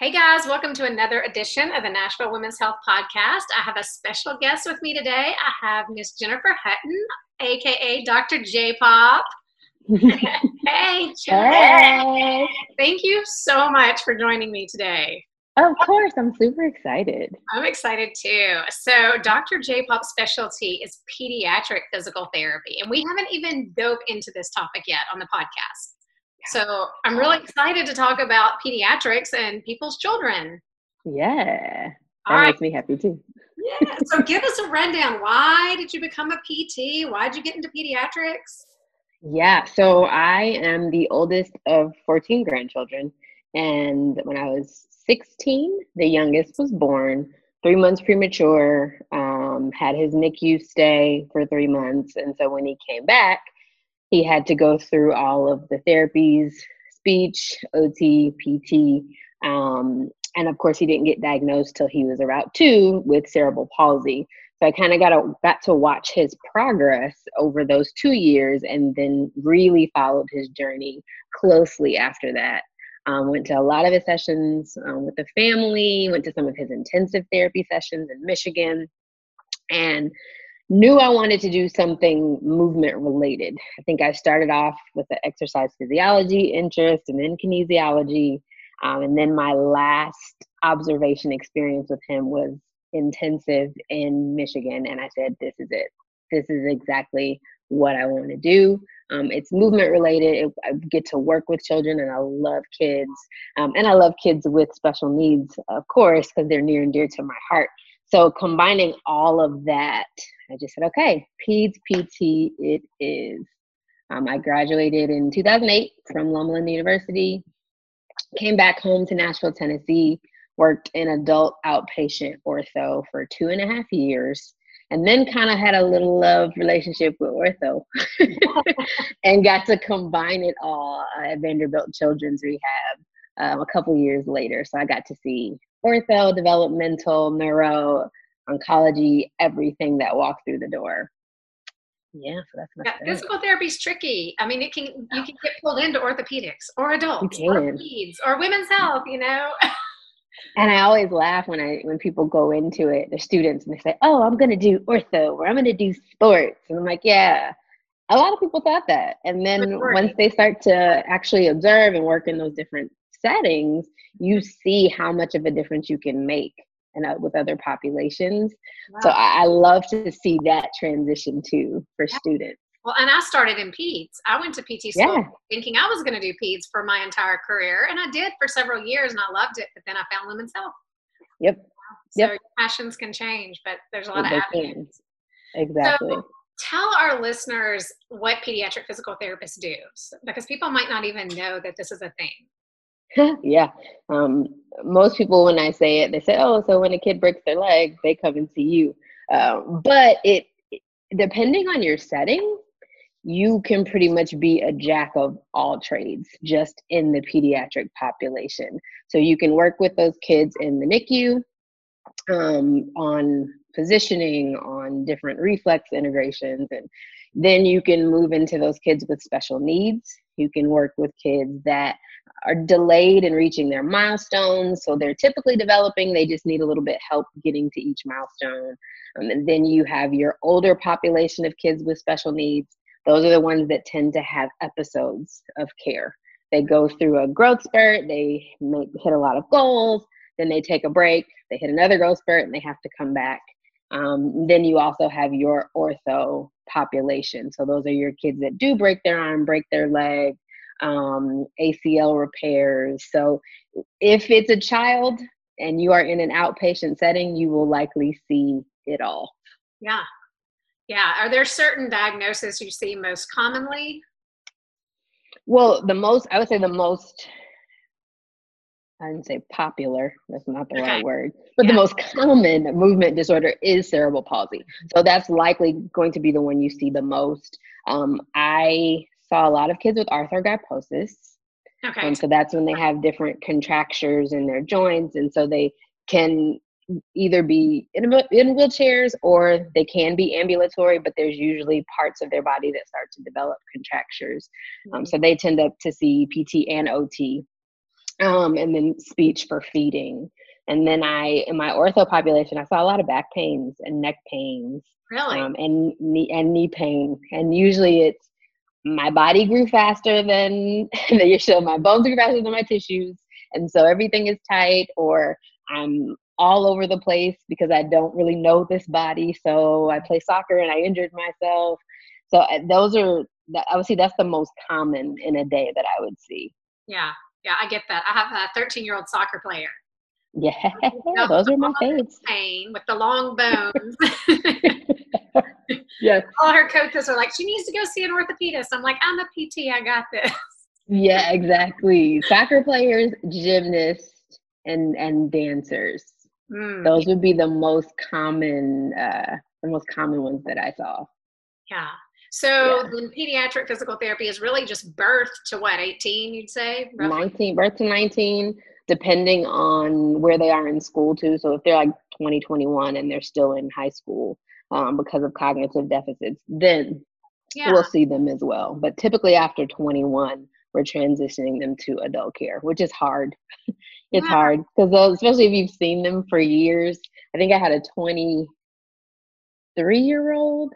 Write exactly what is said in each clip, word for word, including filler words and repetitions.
Hey guys, welcome to another edition of the Nashville Women's Health Podcast. I have a special guest with me today. I have Miss Jennifer Hutton, aka Doctor J-Pop. Hey, Jennifer. Hey. Thank you so much for joining me today. Of course, I'm super excited. I'm excited too. So Doctor J-Pop's specialty is pediatric physical therapy, and we haven't even dove into this topic yet on the podcast. So I'm really excited to talk about pediatrics and people's children. Yeah. That All makes right. me happy too. Yeah. So give us a rundown. Why did you become a P T? Why did you get into pediatrics? Yeah. So I am the oldest of fourteen grandchildren. And when I was sixteen, the youngest was born, three months premature, um, had his N I C U stay for three months. And so when he came back, he had to go through all of the therapies, speech, O T, P T. Um, and of course, he didn't get diagnosed till he was about two with cerebral palsy. So I kind of got, got to watch his progress over those two years and then really followed his journey closely after that. Um, went to a lot of his sessions um, with the family, went to some of his intensive therapy sessions in Michigan, and knew I wanted to do something movement related. I think I started off with the exercise physiology interest and then kinesiology. Um, and then my last observation experience with him was intensive in Michigan. And I said, this is it. This is exactly what I want to do. Um, it's movement related. It, I get to work with children and I love kids. Um, and I love kids with special needs, of course, because they're near and dear to my heart. So combining all of that, I just said, okay, Peds, P T, it is. Um, I graduated in two thousand eight from Long Island University, came back home to Nashville, Tennessee, worked in adult outpatient ortho for two and a half years, and then kind of had a little love relationship with ortho and got to combine it all at Vanderbilt Children's Rehab um, a couple years later. So I got to see ortho, developmental, neuro, oncology, everything that walked through the door. Yeah, so that's my yeah, physical therapy is tricky. I mean, it can you can get pulled into orthopedics or adults or peds or women's health, you know. And I always laugh when I when people go into it, the students, and they say, "Oh, I'm going to do ortho or I'm going to do sports," and I'm like, "Yeah." A lot of people thought that, and then once they start to actually observe and work in those different settings, you see how much of a difference you can make and uh, with other populations. Wow. So I, I love to see that transition too for yeah. students. Well, and I started in Peds. I went to P T school yeah. thinking I was going to do Peds for my entire career. And I did for several years and I loved it, but then I found women's health. Yep. So yep. passions can change, but there's a lot it of avenues. Exactly. So, tell our listeners what pediatric physical therapists do, because people might not even know that this is a thing. Yeah. Um, most people, when I say it, they say, oh, so when a kid breaks their leg, they come and see you. Um, but it, depending on your setting, you can pretty much be a jack of all trades just in the pediatric population. So you can work with those kids in the N I C U um, on positioning, on different reflex integrations, and then you can move into those kids with special needs. You can work with kids that are delayed in reaching their milestones. So they're typically developing, they just need a little bit help getting to each milestone. Um, and then you have your older population of kids with special needs. Those are the ones that tend to have episodes of care. They go through a growth spurt, they make, hit a lot of goals, then they take a break, they hit another growth spurt and they have to come back. Um, then you also have your ortho population. So those are your kids that do break their arm, break their leg, um, A C L repairs. So if it's a child and you are in an outpatient setting, you will likely see it all. Yeah. Yeah. Are there certain diagnoses you see most commonly? Well, the most, I would say the most I didn't say popular, that's not the okay. right word, but yeah. the most common movement disorder is cerebral palsy. So that's likely going to be the one you see the most. Um, I saw a lot of kids with arthrogryposis. Okay. And so that's when they have different contractures in their joints. And so they can either be in, in wheelchairs or they can be ambulatory, but there's usually parts of their body that start to develop contractures. Um, so they tend up to see P T and O T. Um, and then speech for feeding. And then I, in my ortho population, I saw a lot of back pains and neck pains. Really? Um, and knee, and knee pain. And usually it's my body grew faster than, you show my bones grew faster than my tissues. And so everything is tight, or I'm all over the place because I don't really know this body. So I play soccer and I injured myself. So those are, I would say that's the most common in a day that I would see. Yeah. Yeah, I get that. I have a thirteen-year-old soccer player. Yeah, so those are my faves. Pain with the long bones. Yes. All her coaches are like, she needs to go see an orthopedist. I'm like, I'm a P T. I got this. Yeah, exactly. Soccer players, gymnasts, and and dancers. Mm. Those would be the most common, uh, the most common ones that I saw. Yeah. So yeah. the pediatric physical therapy is really just birth to what, eighteen, you'd say? Roughly? nineteen, birth to nineteen, depending on where they are in school too. So if they're like twenty, twenty-one and they're still in high school um, because of cognitive deficits, then yeah. we'll see them as well. But typically after twenty-one, we're transitioning them to adult care, which is hard. It's wow. hard because especially if you've seen them for years. I think I had a twenty-three-year-old.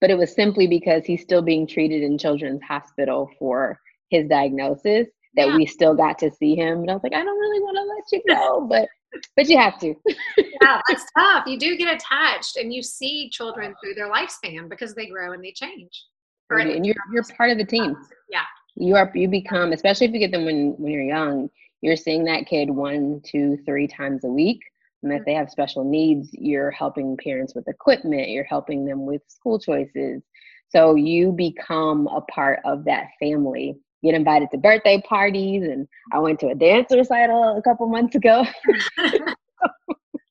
But it was simply because he's still being treated in Children's Hospital for his diagnosis that yeah. we still got to see him. And I was like, I don't really want to let you go, but but you have to. Yeah, that's tough. You do get attached, and you see children through their lifespan because they grow and they change. Or and you're you're part of the team. Yeah, you are. You become, especially if you get them when when you're young. You're seeing that kid one, two, three times a week. And if they have special needs, you're helping parents with equipment, you're helping them with school choices. So you become a part of that family. Get invited to birthday parties. And I went to a dance recital a couple months ago.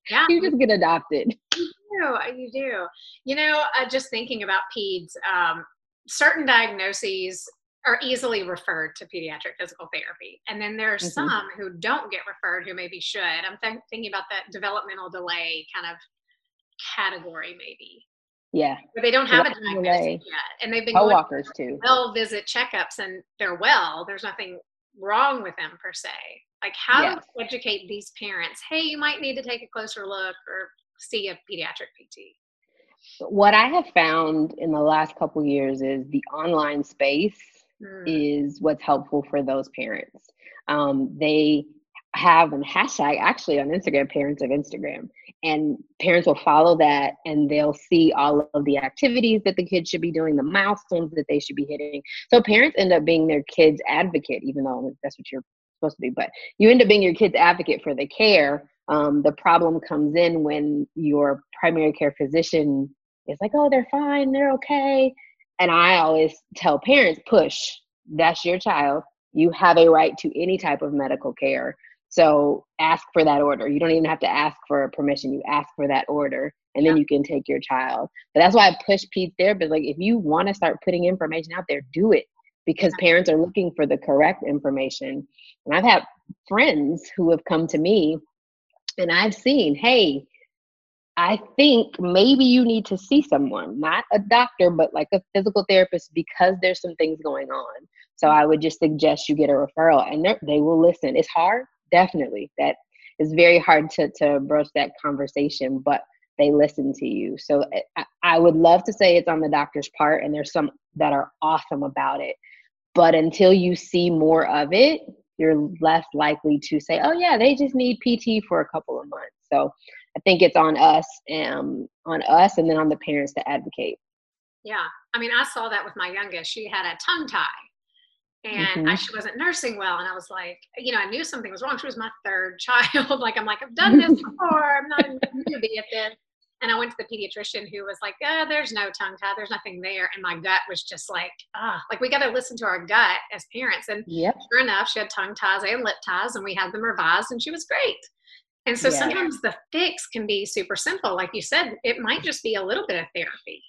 Yeah. You just get adopted. You do. You do. You know, uh, just thinking about peds, um, certain diagnoses are easily referred to pediatric physical therapy. And then there are mm-hmm. some who don't get referred who maybe should. I'm th- thinking about that developmental delay kind of category maybe. Yeah. Where they don't have a diagnosis delay. Yet. And they've been going walkers too. Well visit checkups and they're well, there's nothing wrong with them per se. Like how yes. do you educate these parents? Hey, you might need to take a closer look or see a pediatric P T. What I have found in the last couple of years is the online space is what's helpful for those parents. Um, they have an hashtag actually on Instagram, Parents of Instagram, and parents will follow that and they'll see all of the activities that the kids should be doing, the milestones that they should be hitting. So parents end up being their kids' advocate, even though that's what you're supposed to be, but you end up being your kids' advocate for the care. Um, the problem comes in when your primary care physician is like, oh, they're fine, they're okay. And I always tell parents, push, that's your child. You have a right to any type of medical care. So ask for that order. You don't even have to ask for permission. You ask for that order, and then yeah. you can take your child. But that's why I push peds therapists. Like, if you want to start putting information out there, do it, because yeah. parents are looking for the correct information. And I've had friends who have come to me, and I've seen, hey, I think maybe you need to see someone, not a doctor, but like a physical therapist, because there's some things going on. So I would just suggest you get a referral, and they will listen. It's hard. Definitely. That is very hard to, to broach that conversation, but they listen to you. So I, I would love to say it's on the doctor's part, and there's some that are awesome about it, but until you see more of it, you're less likely to say, oh yeah, they just need P T for a couple of months. So I think it's on us, um, on us, and then on the parents to advocate. Yeah. I mean, I saw that with my youngest. She had a tongue tie, and mm-hmm. I, she wasn't nursing well. And I was like, you know, I knew something was wrong. She was my third child. Like, I'm like, I've done this before. I'm not going to be at this. And I went to the pediatrician who was like, oh, there's no tongue tie. There's nothing there. And my gut was just like, ah, like we got to listen to our gut as parents. And yep. sure enough, she had tongue ties and lip ties, and we had them revised, and she was great. And so yeah. sometimes the fix can be super simple. Like you said, it might just be a little bit of therapy.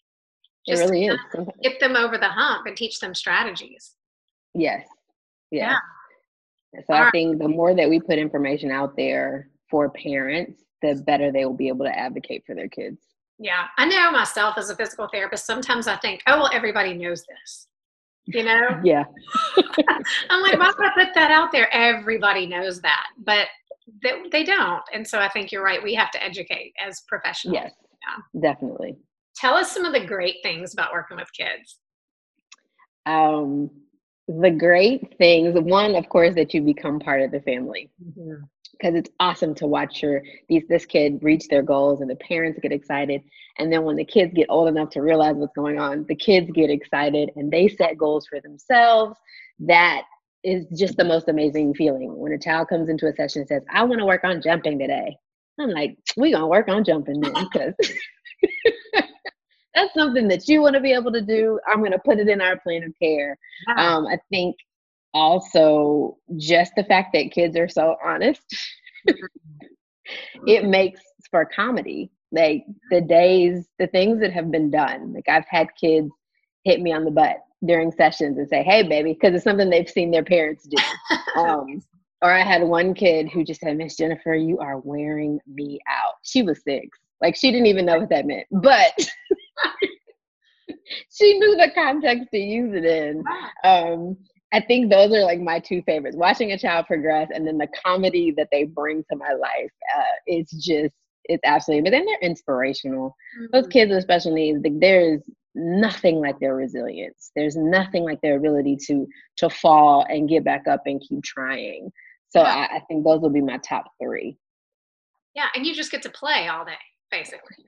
Just it really is. Get them over the hump and teach them strategies. Yes. Yeah. yeah. So All I right. think the more that we put information out there for parents, the better they will be able to advocate for their kids. Yeah. I know myself as a physical therapist, sometimes I think, oh, well, everybody knows this, you know? yeah. I'm like, why would I put that out there? Everybody knows that, but they, they don't. And so I think you're right. We have to educate as professionals. Yes, yeah. definitely. Tell us some of the great things about working with kids. Um, the great things, one, of course, that you become part of the family. Mm-hmm. Because it's awesome to watch your these this kid reach their goals, and the parents get excited. And then when the kids get old enough to realize what's going on, the kids get excited and they set goals for themselves. That is just the most amazing feeling. When a child comes into a session and says, I want to work on jumping today. I'm like, we're going to work on jumping then, because that's something that you want to be able to do. I'm going to put it in our plan of care. Um, I think also just the fact that kids are so honest, it makes for comedy. Like the days, the things that have been done, like I've had kids hit me on the butt during sessions and say, hey baby, because it's something they've seen their parents do. Um, or I had one kid who just said, Miss Jennifer, you are wearing me out. She was six. Like she didn't even know what that meant, but she knew the context to use it in. Um, I think those are like my two favorites, watching a child progress and then the comedy that they bring to my life. Uh, it's just, it's absolutely, but then they're inspirational. Mm-hmm. Those kids with special needs, like, there's nothing like their resilience. There's nothing like their ability to, to fall and get back up and keep trying. So yeah. I, I think those will be my top three. Yeah. And you just get to play all day, basically.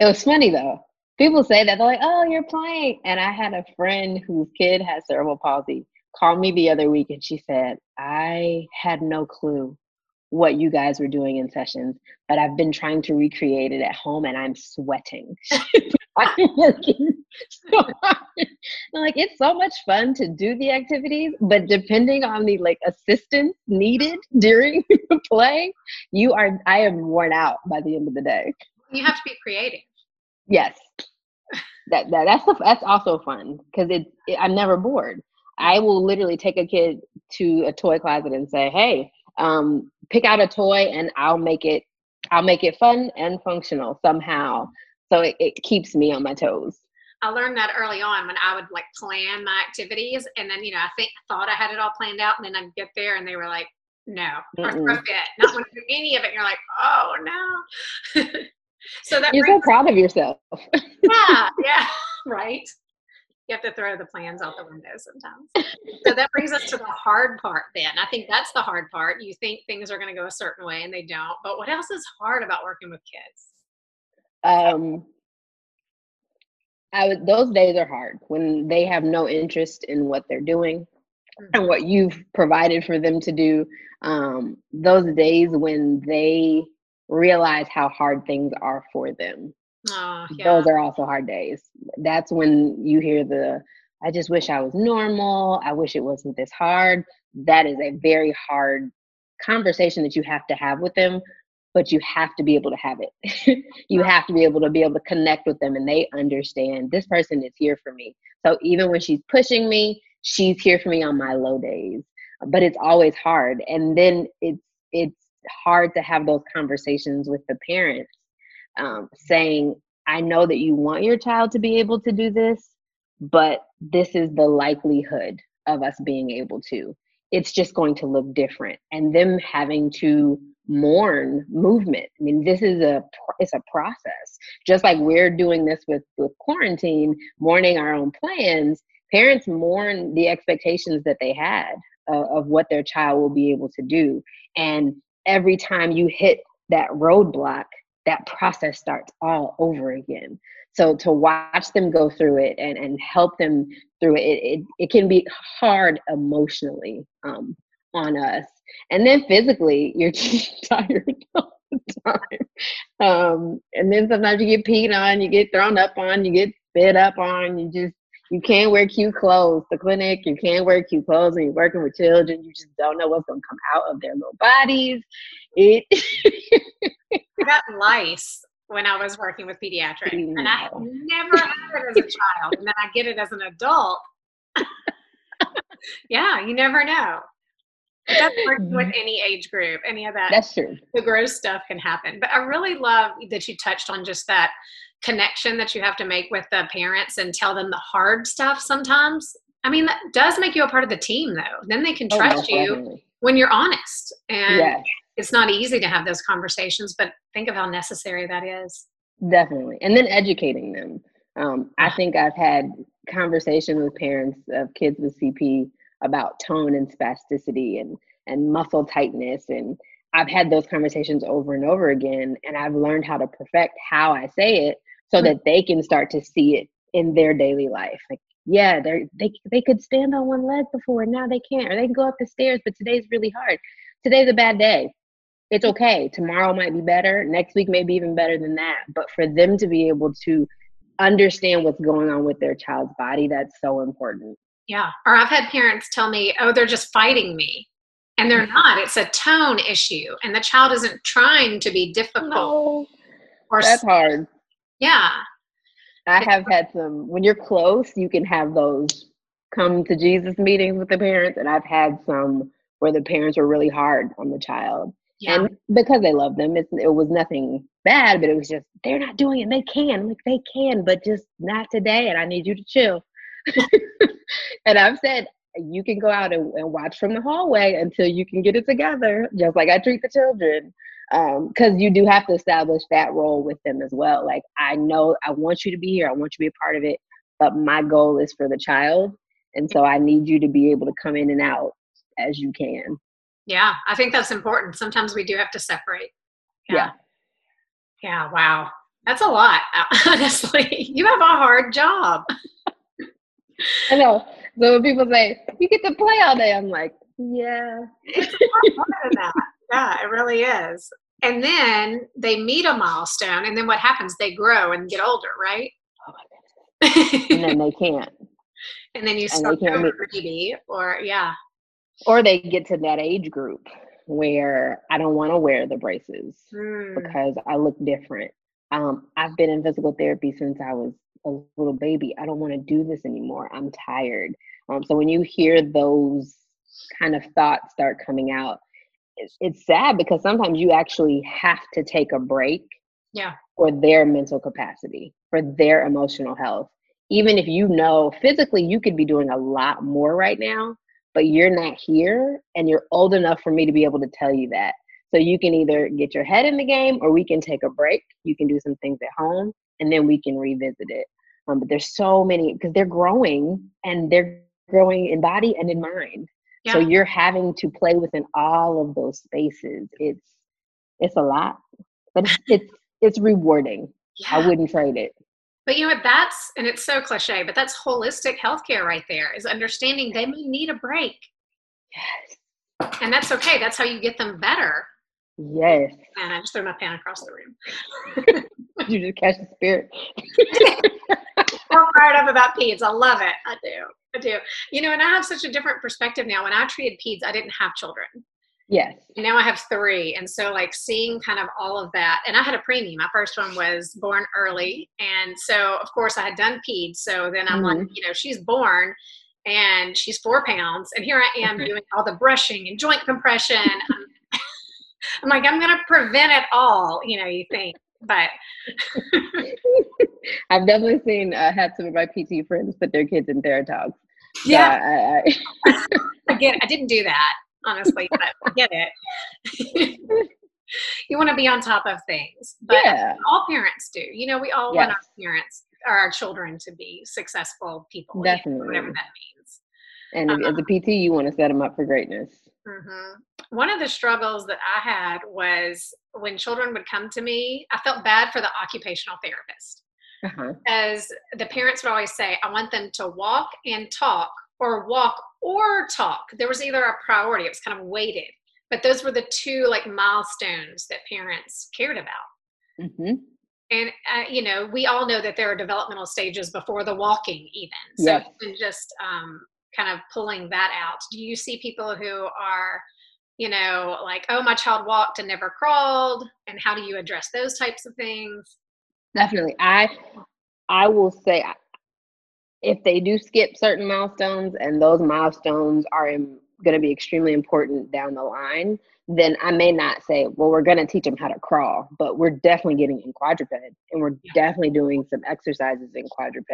It was funny though. People say that, they're like, oh, you're playing. And I had a friend whose kid has cerebral palsy called me the other week and she said, I had no clue what you guys were doing in sessions, but I've been trying to recreate it at home and I'm sweating. I'm like, it's so much fun to do the activities, but depending on the like assistance needed during the play, you are, I am worn out by the end of the day. You have to be creative. Yes. That, that that's the, that's also fun because it, it I'm never bored. I will literally take a kid to a toy closet and say, "Hey, um, pick out a toy, and I'll make it. I'll make it fun and functional somehow." So it, it keeps me on my toes. I learned that early on when I would like plan my activities, and then you know I think I thought I had it all planned out, and then I'd get there, and they were like, "No, or throw it. Not want to do any of it." And you're like, "Oh no." So that you're so proud of yourself. yeah, yeah, right. You have to throw the plans out the window sometimes. So that brings us to the hard part then. I think that's the hard part. You think things are going to go a certain way and they don't. But what else is hard about working with kids? Um, I would, those days are hard when they have no interest in what they're doing mm-hmm. and what you've provided for them to do. Um, those days when they realize how hard things are for them. Oh, yeah. Those are also hard days. That's when you hear the, I just wish I was normal. I wish it wasn't this hard. That is a very hard conversation that you have to have with them, but you have to be able to have it. You have to be able to be able to connect with them and they understand this person is here for me. So even when she's pushing me, she's here for me on my low days, but it's always hard. And then it's, it's hard to have those conversations with the parents. Um, saying, I know that you want your child to be able to do this, but this is the likelihood of us being able to. It's just going to look different. And them having to mourn movement. I mean, this is a, it's a process. Just like we're doing this with, with quarantine, mourning our own plans, parents mourn the expectations that they had uh, of what their child will be able to do. And every time you hit that roadblock, that process starts all over again. So to watch them go through it and, and help them through it, it, it, it can be hard emotionally um, on us. And then physically, you're just tired. time. Um, and then sometimes you get peed on, you get thrown up on, you get spit up on, you just, you can't wear cute clothes. The clinic, you can't wear cute clothes when you're working with children. You just don't know what's going to come out of their little bodies. It I got lice when I was working with pediatrics, no. and I never had it as a child, and then I get it as an adult. Yeah, you never know. It doesn't work with any age group, any of that. That's true. The gross stuff can happen. But I really love that you touched on just that connection that you have to make with the parents and tell them the hard stuff sometimes. I mean, that does make you a part of the team, though. Then they can trust oh, no, you definitely. When you're honest. And yes. It's not easy to have those conversations, but think of how necessary that is. Definitely. And then educating them. Um, I think I've had conversations with parents of kids with C P about tone and spasticity and, and muscle tightness. And I've had those conversations over and over again. And I've learned how to perfect how I say it so that they can start to see it in their daily life. Like, yeah, they they they could stand on one leg before, and now they can't. Or they can go up the stairs, but today's really hard. Today's a bad day. It's okay. Tomorrow might be better. Next week may be even better than that. But for them to be able to understand what's going on with their child's body, that's so important. Yeah. Or I've had parents tell me, oh, they're just fighting me. And they're not. It's a tone issue. And the child isn't trying to be difficult. No, or that's sp- hard. Yeah. I have had some, when you're close, you can have those come to Jesus meetings with the parents. And I've had some where the parents were really hard on the child. Yeah. And because they love them, it's, it was nothing bad, but it was just, they're not doing it. They can. I'm like, they can, but just not today. And I need you to chill. And I've said, you can go out and, and watch from the hallway until you can get it together, just like I treat the children. Um, because you do have to establish that role with them as well. Like, I know I want you to be here. I want you to be a part of it. But my goal is for the child. And so I need you to be able to come in and out as you can. Yeah, I think that's important. Sometimes we do have to separate. Yeah. Yeah, yeah, wow. That's a lot, honestly. You have a hard job. I know. So when people say, you get to play all day, I'm like, yeah. It's a lot of that. Yeah, it really is. And then they meet a milestone, and then what happens? They grow and get older, right? Oh my goodness. And then they can't. And then you and start over baby, or yeah. Or they get to that age group where I don't want to wear the braces mm. because I look different. Um, I've been in physical therapy since I was a little baby. I don't want to do this anymore. I'm tired. Um, so when you hear those kind of thoughts start coming out, it's, it's sad because sometimes you actually have to take a break yeah. for their mental capacity, for their emotional health. Even if you know physically you could be doing a lot more right now, but you're not here and you're old enough for me to be able to tell you that. So you can either get your head in the game or we can take a break. You can do some things at home and then we can revisit it. Um, but there's so many, because they're growing and they're growing in body and in mind. Yeah. So you're having to play within all of those spaces. It's, it's a lot, but it's, it's, it's rewarding. Yeah. I wouldn't trade it. But you know what, that's, and it's so cliche, but that's holistic healthcare right there, is understanding they may need a break. Yes. And that's okay. That's how you get them better. Yes. And I just threw my pan across the room. You just catch the spirit. I'm fired up about peds. I love it. I do. I do. You know, and I have such a different perspective now. When I treated peds, I didn't have children. Yes. And now I have three. And so like seeing kind of all of that, and I had a preemie. My first one was born early. And so of course I had done peds. So then I'm mm-hmm. like, you know, she's born and she's four pounds. And here I am doing all the brushing and joint compression. I'm, I'm like, I'm going to prevent it all. You know, you think, but I've definitely seen, I uh, had some of my P T friends put their kids in Theratogs. So yeah. I, I, Again, I didn't do that. Honestly, I get it. You want to be on top of things, but yeah. all parents do. You know, we all yes. want our parents or our children to be successful people, definitely, whatever that means. And um, as a P T, you want to set them up for greatness. Mm-hmm. One of the struggles that I had was when children would come to me, I felt bad for the occupational therapist uh-huh. because the parents would always say, I want them to walk and talk, or walk or talk. There was either a priority. It was kind of weighted. But those were the two like milestones that parents cared about. Mm-hmm. And, uh, you know, we all know that there are developmental stages before the walking even. So yep. even just um, kind of pulling that out. Do you see people who are, you know, like, oh, my child walked and never crawled? And how do you address those types of things? Definitely. I, I will say if they do skip certain milestones and those milestones are in, going to be extremely important down the line, then I may not say, well, we're going to teach them how to crawl, but we're definitely getting in quadruped and we're yeah. definitely doing some exercises in quadruped.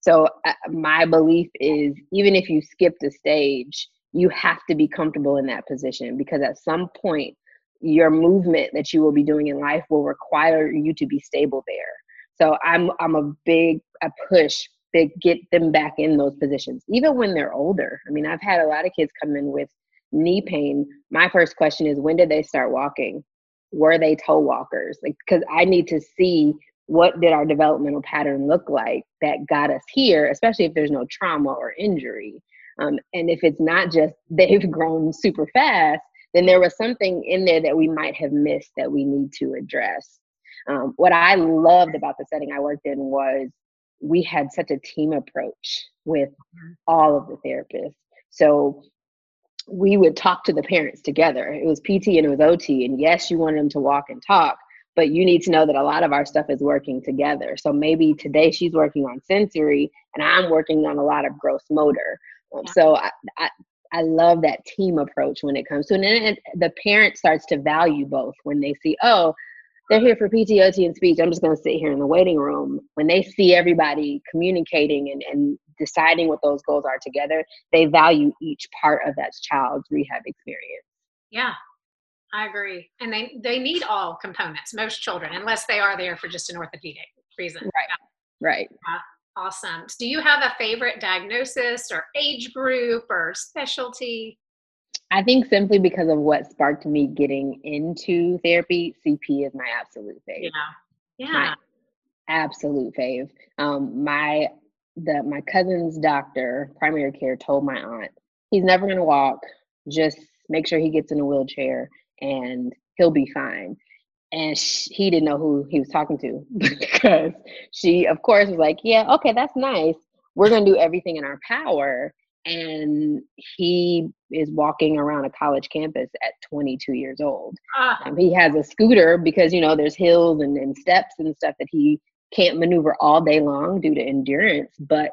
So uh, my belief is even if you skip the stage, you have to be comfortable in that position, because at some point your movement that you will be doing in life will require you to be stable there. So I'm, I'm a big, a push to get them back in those positions, even when they're older. I mean, I've had a lot of kids come in with knee pain. My first question is, when did they start walking? Were they toe walkers? Like, because I need to see what did our developmental pattern look like that got us here, especially if there's no trauma or injury. Um, and if it's not just they've grown super fast, then there was something in there that we might have missed that we need to address. Um, what I loved about the setting I worked in was we had such a team approach with all of the therapists. So we would talk to the parents together. It was P T and it was O T. And yes, you wanted them to walk and talk, but you need to know that a lot of our stuff is working together. So maybe today she's working on sensory and I'm working on a lot of gross motor. Um, so I, I, I love that team approach when it comes to it. And the parent starts to value both when they see, oh, they're here for P T, O T, and speech. I'm just going to sit here in the waiting room. When they see everybody communicating and, and deciding what those goals are together, they value each part of that child's rehab experience. Yeah, I agree. And they, they need all components, most children, unless they are there for just an orthopedic reason. Right, yeah. right. Yeah. Awesome. So do you have a favorite diagnosis or age group or specialty? I think simply because of what sparked me getting into therapy, C P is my absolute fave. Yeah. Yeah. My absolute fave. Um, my, the, my cousin's doctor, primary care, told my aunt, he's never going to walk. Just make sure he gets in a wheelchair and he'll be fine. And she, he didn't know who he was talking to, because she, of course, was like, yeah, okay, that's nice. We're going to do everything in our power. And he is walking around a college campus at twenty-two years old. Ah. Um, he has a scooter because, you know, there's hills and, and steps and stuff that he can't maneuver all day long due to endurance, but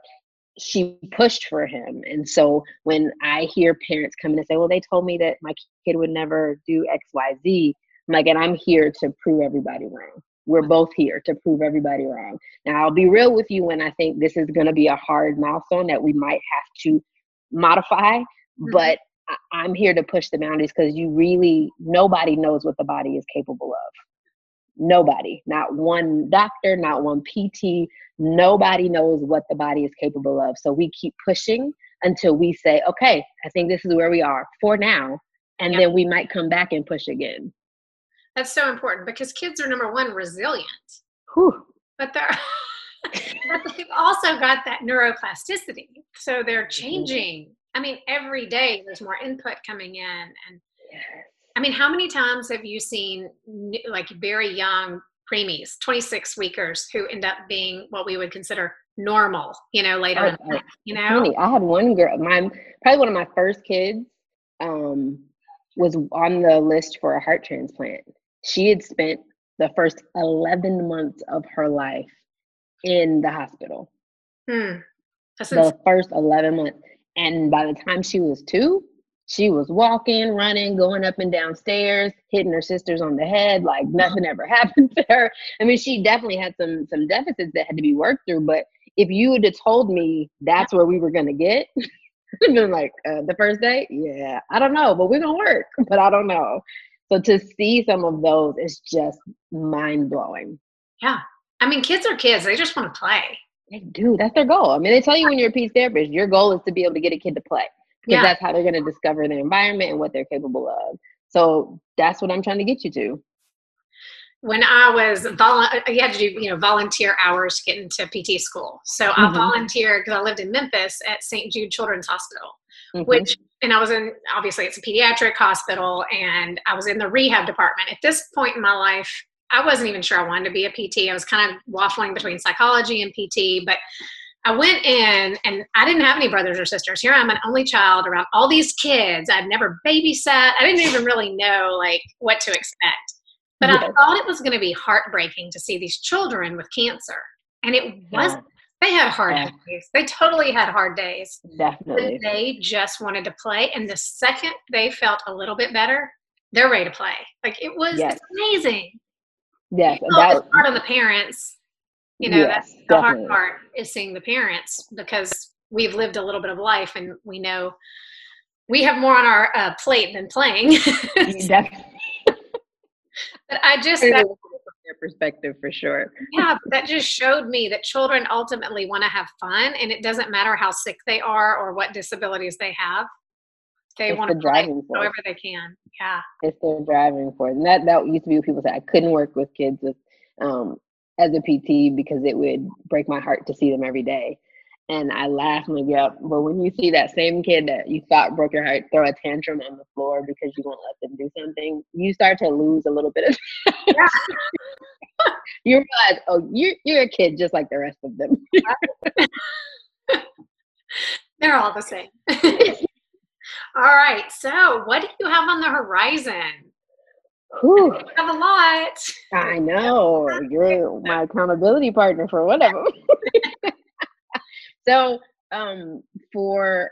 she pushed for him. And so when I hear parents come in and say, well, they told me that my kid would never do X, Y, Z, I'm like, and I'm here to prove everybody wrong. We're both here to prove everybody wrong. Now, I'll be real with you when I think this is going to be a hard milestone that we might have to modify, mm-hmm. but I- I'm here to push the boundaries, because you really, nobody knows what the body is capable of. Nobody, not one doctor, not one P T, nobody knows what the body is capable of. So we keep pushing until we say, okay, I think this is where we are for now. And yeah. then we might come back and push again. That's so important, because kids are, number one, resilient, Whew. but they're but they've also got that neuroplasticity. So they're changing. I mean, every day there's more input coming in. And I mean, how many times have you seen like very young preemies, twenty-six weekers, who end up being what we would consider normal, you know, later on in life, you know? Funny. I had one girl, my probably one of my first kids um, was on the list for a heart transplant. She had spent the first eleven months of her life in the hospital. Hmm. The first eleven months. And by the time she was two, she was walking, running, going up and down stairs, hitting her sisters on the head, like nothing ever happened to her. I mean, she definitely had some some deficits that had to be worked through. But if you would have told me that's where we were going to get, I'd been like, uh, the first day? Yeah, I don't know, but we're going to work. But I don't know. So to see some of those is just mind-blowing. Yeah. I mean, kids are kids. They just want to play. They do. That's their goal. I mean, they tell you when you're a speech therapist, your goal is to be able to get a kid to play, because yeah. that's how they're going to discover their environment and what they're capable of. So that's what I'm trying to get you to. When I was, volu- you had to do, you know, volunteer hours to get into P T school. So mm-hmm. I volunteered because I lived in Memphis at Saint Jude Children's Hospital. mm-hmm. which, and I was in, obviously it's a pediatric hospital, and I was in the rehab department. At this point in my life, I wasn't even sure I wanted to be a P T. I was kind of waffling between psychology and P T, but I went in and I didn't have any brothers or sisters. Here I'm an only child around all these kids. I'd never babysat. I didn't even really know like what to expect, but yeah. I thought it was going to be heartbreaking to see these children with cancer. And it wasn't. Yeah. They had hard yeah. days. They totally had hard days. Definitely. But they just wanted to play. And the second they felt a little bit better, they're ready to play. Like it was yes. amazing. Yes. You know, that was part of the parents. You know, yes, that's the definitely. hard part is seeing the parents, because we've lived a little bit of life and we know we have more on our uh, plate than playing. Definitely. But I just, that, from their perspective for sure. Yeah, that just showed me that children ultimately want to have fun, and it doesn't matter how sick they are or what disabilities they have. They it's want the to play driving however force. They can. Yeah, it's their driving force, and that that used to be what people said. I couldn't work with kids with. Um, as a P T, because it would break my heart to see them every day. And I laugh and be up, but when you see that same kid that you thought broke your heart throw a tantrum on the floor because you won't let them do something, you start to lose a little bit of yeah. You realize, oh, you're, you're a kid just like the rest of them. They're all the same. All right, so what do you have on the horizon? Whew. I have a lot. I know. You're my accountability partner for whatever. So, um, for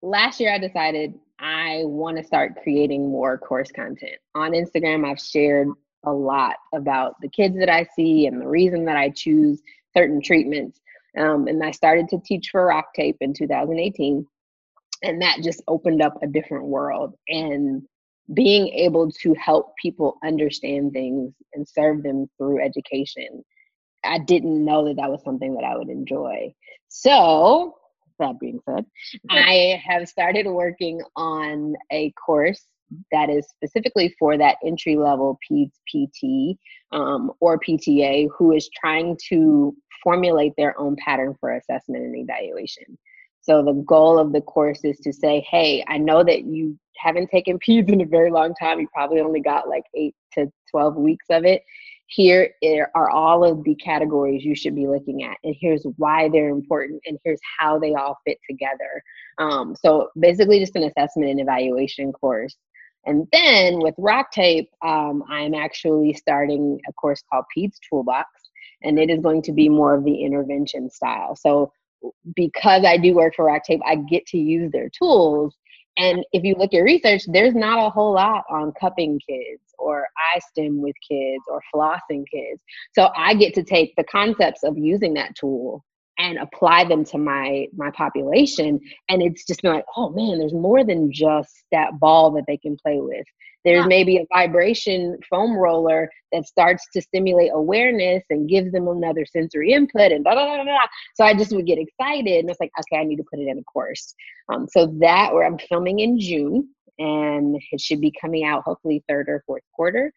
last year, I decided I want to start creating more course content. On Instagram, I've shared a lot about the kids that I see and the reason that I choose certain treatments. Um, and I started to teach for RockTape in two thousand eighteen. And that just opened up a different world. And being able to help people understand things and serve them through education, I didn't know that that was something that I would enjoy. So, that being said, I have started working on a course that is specifically for that entry-level P T um, or P T A who is trying to formulate their own pattern for assessment and evaluation. So the goal of the course is to say, hey, I know that you haven't taken Peds in a very long time. You probably only got like eight to twelve weeks of it. Here are all of the categories you should be looking at, and here's why they're important, and here's how they all fit together. Um, so basically just an assessment and evaluation course. And then with RockTape, um, I'm actually starting a course called Peds Toolbox, and it is going to be more of the intervention style. So because I do work for RockTape, I get to use their tools. And if you look at research, there's not a whole lot on cupping kids or iStim with kids or flossing kids. So I get to take the concepts of using that tool and apply them to my my population. And it's just like, oh man, there's more than just that ball that they can play with. There's maybe a vibration foam roller that starts to stimulate awareness and gives them another sensory input and blah, blah, blah, blah. So I just would get excited and it's like, okay, I need to put it in a course. Um, so that where I'm filming in June, and it should be coming out hopefully third or fourth quarter.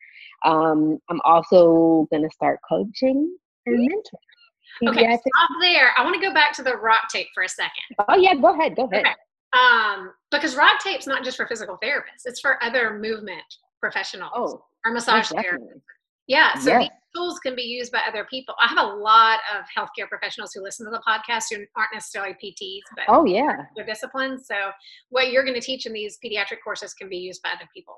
Um, I'm also going to start coaching and mentoring. Okay, stop there. I want to go back to the RockTape for a second. Oh yeah, go ahead, go ahead. Okay. Um, because RockTape's not just for physical therapists; it's for other movement professionals oh, or massage oh, therapists. Yeah, so yes. these tools can be used by other people. I have a lot of healthcare professionals who listen to the podcast who aren't necessarily P Ts, but oh yeah, their discipline. So what you're going to teach in these pediatric courses can be used by other people.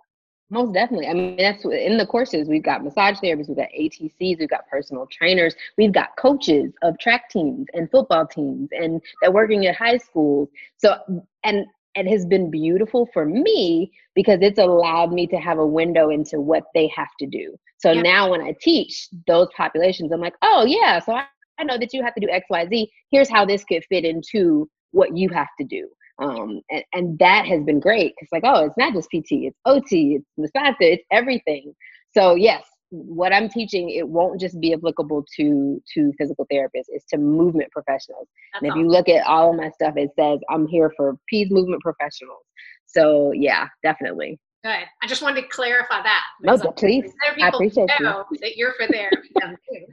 Most definitely. I mean, that's in the courses. We've got massage therapists, we've got A T Cs, we've got personal trainers, we've got coaches of track teams and football teams and that working at high schools. So, and it has been beautiful for me because it's allowed me to have a window into what they have to do. So yeah. now when I teach those populations, I'm like, oh yeah, so I, I know that you have to do X, Y, Z. Here's how this could fit into what you have to do. Um, and, and that has been great. It's like, oh, it's not just P T, it's O T, it's massage, it's everything. So yes, what I'm teaching, it won't just be applicable to, to physical therapists, it's to movement professionals. That's and if awesome. You look at all of my stuff, it says I'm here for Peds movement professionals. So yeah, definitely. Good. I just wanted to clarify that. No, please. I appreciate know you. That you're for therapy.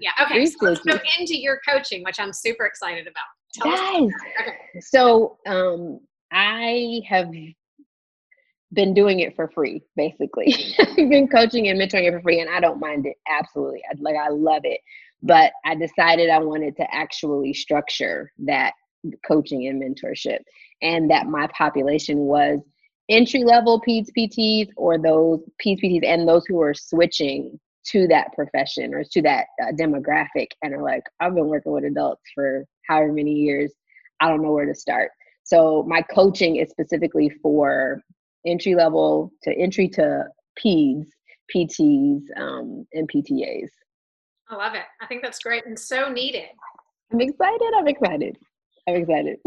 Yeah. Okay. So let's go into your coaching, which I'm super excited about. Tell yes. us about that. Okay. So, um, I have been doing it for free, basically. I've been coaching and mentoring it for free, and I don't mind it. Absolutely. I, like, I love it. But I decided I wanted to actually structure that coaching and mentorship, and that my population was entry-level P T S, P Ts or those P T S, P Ts and those who are switching to that profession or to that uh, demographic and are like, I've been working with adults for however many years. I don't know where to start. So my coaching is specifically for entry level to entry to Peds, P Ts, um, and P T As. I love it. I think that's great and so needed. I'm excited. I'm excited. I'm excited.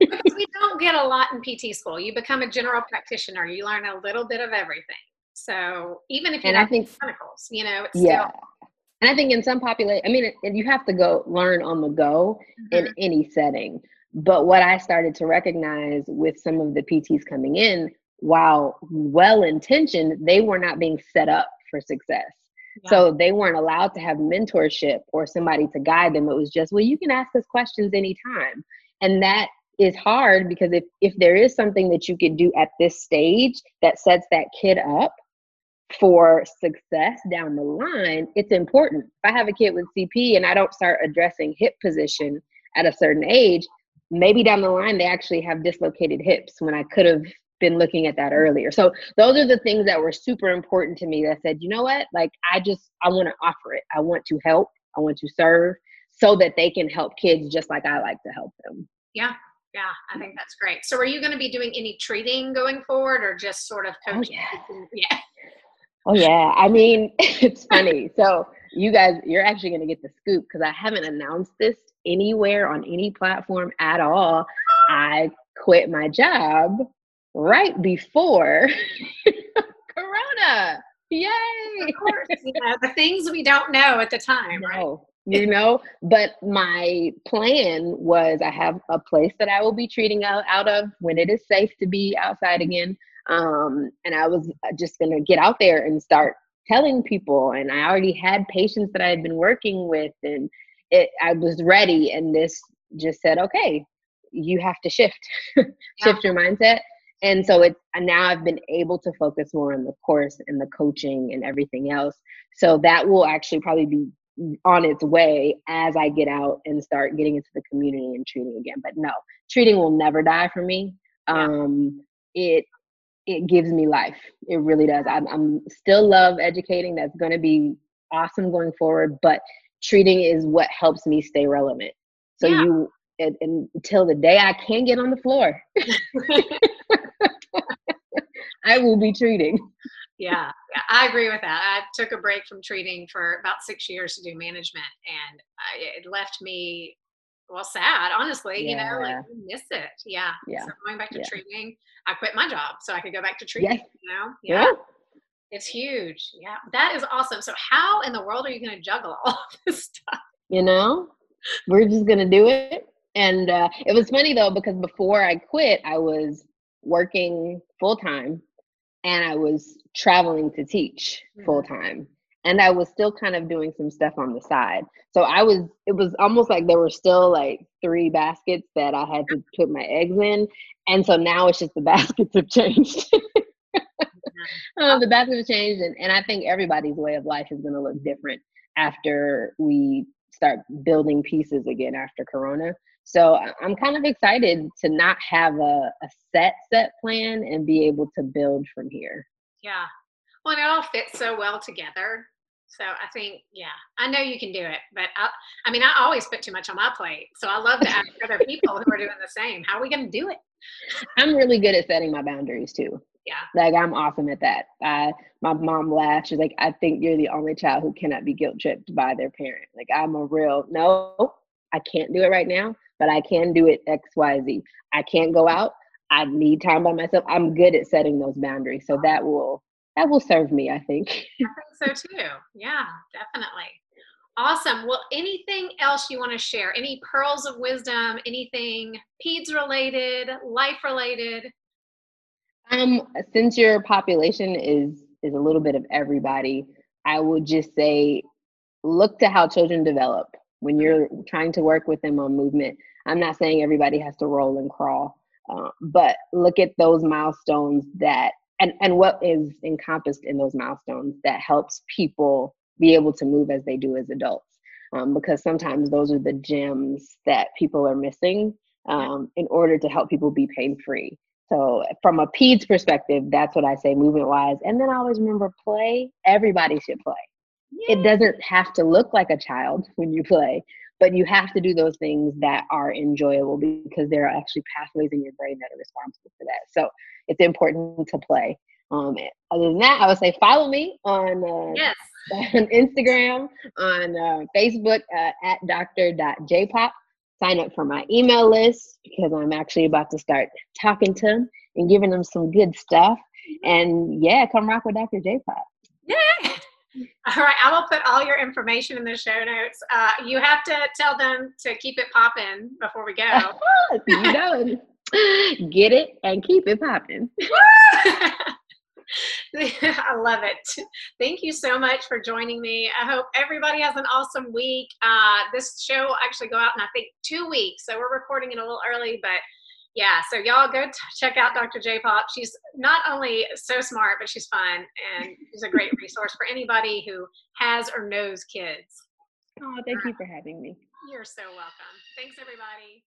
Because we don't get a lot in P T school. You become a general practitioner. You learn a little bit of everything. So even if you have clinicals, you know, it's yeah. still. And I think in some population, I mean, you have to go learn on the go mm-hmm. in any setting. But what I started to recognize with some of the P Ts coming in, while well-intentioned, they were not being set up for success. Yeah. So they weren't allowed to have mentorship or somebody to guide them. It was just, well, you can ask us questions anytime. And that is hard because if, if there is something that you could do at this stage that sets that kid up for success down the line, it's important. If I have a kid with C P and I don't start addressing hip position at a certain age, maybe down the line they actually have dislocated hips when I could have been looking at that earlier. So those are the things that were super important to me that said, you know what, like I just, I want to offer it. I want to help. I want to serve so that they can help kids just like I like to help them. Yeah. Yeah. I think that's great. So are you going to be doing any treating going forward or just sort of coaching? Oh, yeah. yeah. Oh yeah. I mean, it's funny. So you guys, you're actually going to get the scoop because I haven't announced this anywhere on any platform at all. I quit my job right before Corona. Yay. Of course, you know, the things we don't know at the time, right? No, you know, but my plan was I have a place that I will be treating out, out of when it is safe to be outside again. Um, and I was just going to get out there and start telling people. And I already had patients that I had been working with and it, I was ready. And this just said, okay, you have to shift, shift yeah. your mindset. And so it, now I've been able to focus more on the course and the coaching and everything else. So that will actually probably be on its way as I get out and start getting into the community and treating again. But no, treating will never die for me. Um, it it gives me life. It really does. I'm, I'm still love educating. That's going to be awesome going forward. But treating is what helps me stay relevant. So yeah. you and, and until the day I can get on the floor. I will be treating. Yeah, I agree with that. I took a break from treating for about six years to do management, and I, it left me, well, sad, honestly, yeah. you know, like, you miss it. Yeah. yeah. So going back to yeah. treating, I quit my job so I could go back to treating, yes. you know? Yeah. yeah. It's huge. Yeah. That is awesome. So how in the world are you going to juggle all this stuff? You know, we're just going to do it. And uh, it was funny though, because before I quit, I was working full-time and I was traveling to teach mm-hmm. full-time and I was still kind of doing some stuff on the side. So I was, it was almost like there were still like three baskets that I had to put my eggs in. And so now it's just the baskets have changed. mm-hmm. uh, the baskets have changed. And, and I think everybody's way of life is going to look different after we start building pieces again after Corona. So I'm kind of excited to not have a, a set, set plan and be able to build from here. Yeah. Well, and it all fits so well together. So I think, yeah, I know you can do it, but I, I mean, I always put too much on my plate. So I love to ask other people who are doing the same, how are we going to do it? I'm really good at setting my boundaries too. Yeah. Like I'm awesome at that. I, my mom laughed. She's like, I think you're the only child who cannot be guilt tripped by their parent. Like I'm a real, no, I can't do it right now, but I can do it X, Y, Z. I can't go out. I need time by myself. I'm good at setting those boundaries. So that will, that will serve me, I think. I think so too. Yeah, definitely. Awesome. Well, anything else you want to share? Any pearls of wisdom, anything P E D S related, life related? Um, since your population is, is a little bit of everybody, I would just say, look to how children develop. When you're trying to work with them on movement, I'm not saying everybody has to roll and crawl, Uh, but look at those milestones that, and, and what is encompassed in those milestones that helps people be able to move as they do as adults. Um, because sometimes those are the gems that people are missing um, in order to help people be pain-free. So from a peds perspective, that's what I say movement-wise. And then I always remember play. Everybody should play. Yay. It doesn't have to look like a child when you play, but you have to do those things that are enjoyable because there are actually pathways in your brain that are responsible for that. So it's important to play. Um, other than that, I would say follow me on, uh, yes. on Instagram, on uh, Facebook uh, at Doctor J Pop. Sign up for my email list because I'm actually about to start talking to them and giving them some good stuff. And yeah, come rock with Doctor J-Pop. Yeah. All right. I will put all your information in the show notes. Uh, you have to tell them to keep it popping before we go. You know, get it and keep it popping. I love it. Thank you so much for joining me. I hope everybody has an awesome week. Uh, this show will actually go out in, I think, two weeks. So we're recording it a little early, but yeah. So y'all go t- check out Doctor J-Pop. She's not only so smart, but she's fun. And she's a great resource for anybody who has or knows kids. Oh, thank you for having me. You're so welcome. Thanks, everybody.